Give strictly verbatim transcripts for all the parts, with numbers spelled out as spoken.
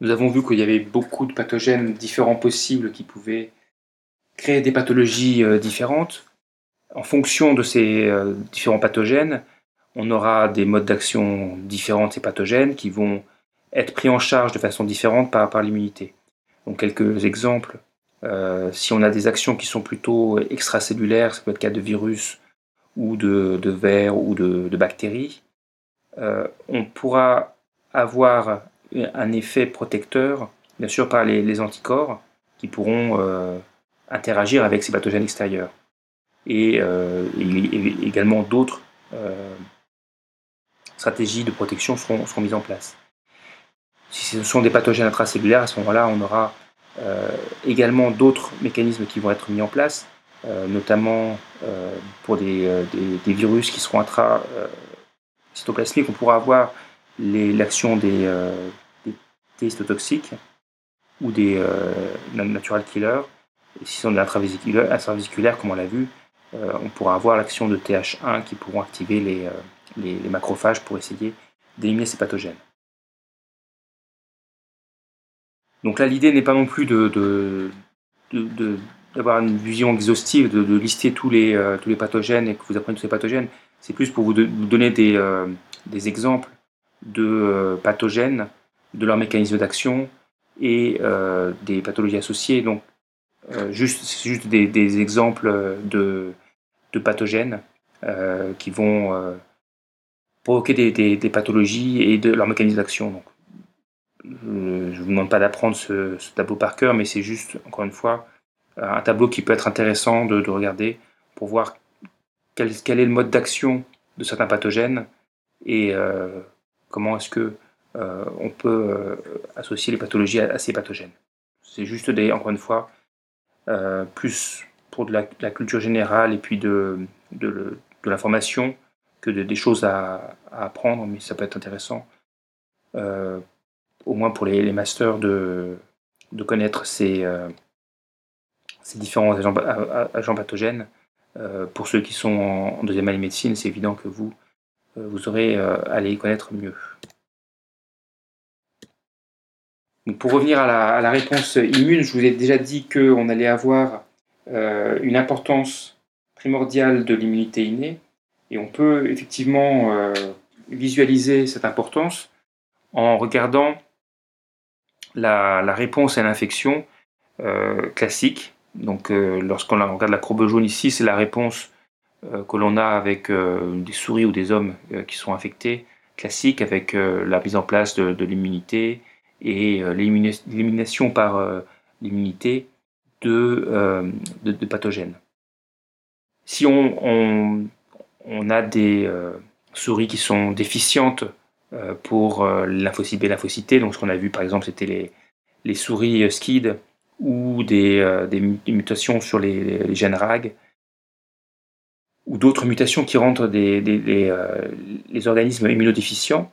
Nous avons vu qu'il y avait beaucoup de pathogènes différents possibles qui pouvaient créer des pathologies différentes. En fonction de ces différents pathogènes, on aura des modes d'action différents de ces pathogènes qui vont être pris en charge de façon différente par, par l'immunité. Donc quelques exemples, euh, si on a des actions qui sont plutôt extracellulaires, ça peut être le cas de virus ou de, de vers ou de, de bactéries, euh, on pourra avoir un effet protecteur, bien sûr par les, les anticorps qui pourront euh, interagir avec ces pathogènes extérieurs. Et, euh, et, et également d'autres euh, stratégies de protection seront, seront mises en place. Si ce sont des pathogènes intracellulaires, à ce moment-là, on aura euh, également d'autres mécanismes qui vont être mis en place, euh, notamment euh, pour des, euh, des, des virus qui seront intracytoplasmiques. Euh, on pourra avoir les, l'action des, euh, des, des histotoxiques ou des euh, natural killers. Et si ce sont des intravésiculaires, intravésiculaires, comme on l'a vu, euh, on pourra avoir l'action de T H un qui pourront activer les, euh, les, les macrophages pour essayer d'éliminer ces pathogènes. Donc là, l'idée n'est pas non plus de, de, de, de, d'avoir une vision exhaustive, de, de lister tous les, euh, tous les pathogènes et que vous appreniez tous ces pathogènes. C'est plus pour vous, de, vous donner des, euh, des exemples de euh, pathogènes, de leurs mécanismes d'action et euh, des pathologies associées. Donc, euh, juste, c'est juste des, des exemples de, de pathogènes euh, qui vont euh, provoquer des, des, des pathologies et de leurs mécanismes d'action. Donc, je ne vous demande pas d'apprendre ce, ce tableau par cœur, mais c'est juste, encore une fois, un tableau qui peut être intéressant de, de regarder pour voir quel, quel est le mode d'action de certains pathogènes et euh, comment est-ce que euh, on peut euh, associer les pathologies à, à ces pathogènes. C'est juste, des, encore une fois, euh, plus pour de la, de la culture générale et puis de, de, de, de l'information que de, des choses à, à apprendre, mais ça peut être intéressant. Euh, au moins pour les, les masters, de, de connaître ces, euh, ces différents agents, agents pathogènes. Euh, pour ceux qui sont en, en deuxième année de médecine, c'est évident que vous, euh, vous aurez euh, à les connaître mieux. Donc pour revenir à la, à la réponse immune, je vous ai déjà dit qu'on allait avoir euh, une importance primordiale de l'immunité innée, et on peut effectivement euh, visualiser cette importance en regardant la, la réponse à l'infection euh, classique. Donc, euh, lorsqu'on regarde la courbe jaune ici, c'est la réponse euh, que l'on a avec euh, des souris ou des hommes euh, qui sont infectés, classique, avec euh, la mise en place de, de l'immunité et euh, l'élimination par euh, l'immunité de, euh, de, de pathogènes. Si on, on, on a des euh, souris qui sont déficientes pour lymphocyte B, lymphocyte T, donc ce qu'on a vu par exemple c'était les, les souris S C I D ou des, euh, des mutations sur les, les gènes R A G ou d'autres mutations qui rendent des, des, des, euh, les organismes immunodéficients.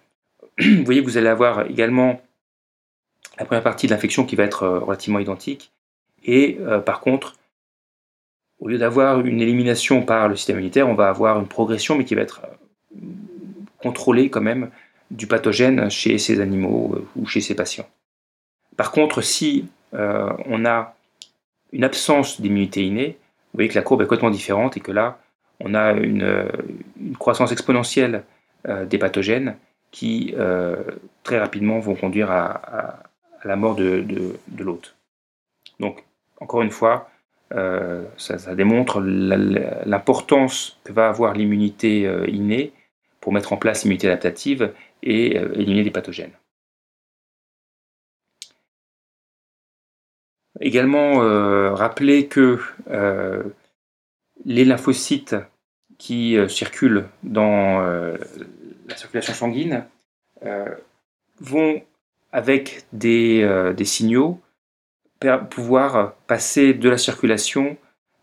Vous voyez que vous allez avoir également la première partie de l'infection qui va être relativement identique et euh, par contre au lieu d'avoir une élimination par le système immunitaire, on va avoir une progression mais qui va être contrôlée quand même du pathogène chez ces animaux ou chez ces patients. Par contre, si euh, on a une absence d'immunité innée, vous voyez que la courbe est complètement différente et que là, on a une, une croissance exponentielle euh, des pathogènes qui, euh, très rapidement, vont conduire à, à, à la mort de, de, de l'hôte. Donc, encore une fois, euh, ça, ça démontre l'importance que va avoir l'immunité innée pour mettre en place l'immunité adaptative et euh, éliminer des pathogènes. Également, euh, rappeler que euh, les lymphocytes qui euh, circulent dans euh, la circulation sanguine euh, vont, avec des, euh, des signaux, pouvoir passer de la circulation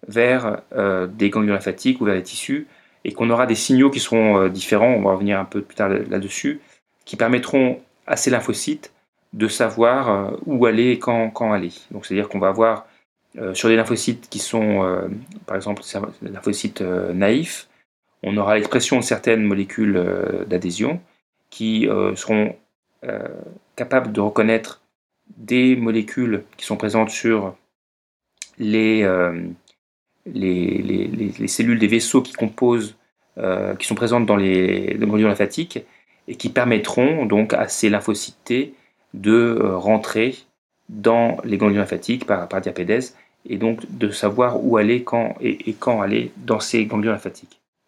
vers euh, des ganglions lymphatiques ou vers les tissus, et qu'on aura des signaux qui seront différents, on va revenir un peu plus tard là-dessus, qui permettront à ces lymphocytes de savoir où aller et quand, quand aller. Donc c'est-à-dire qu'on va avoir euh, sur des lymphocytes qui sont, euh, par exemple, des lymphocytes euh, naïfs, on aura l'expression de certaines molécules euh, d'adhésion qui euh, seront euh, capables de reconnaître des molécules qui sont présentes sur les, euh, les, les, les cellules des vaisseaux qui composent, euh, qui sont présentes dans les, dans les glandes lymphatiques et qui permettront donc à ces lymphocytes T de euh, rentrer dans les glandes lymphatiques par, par diapédèse et donc de savoir où aller quand, et, et quand aller dans ces glandes lymphatiques.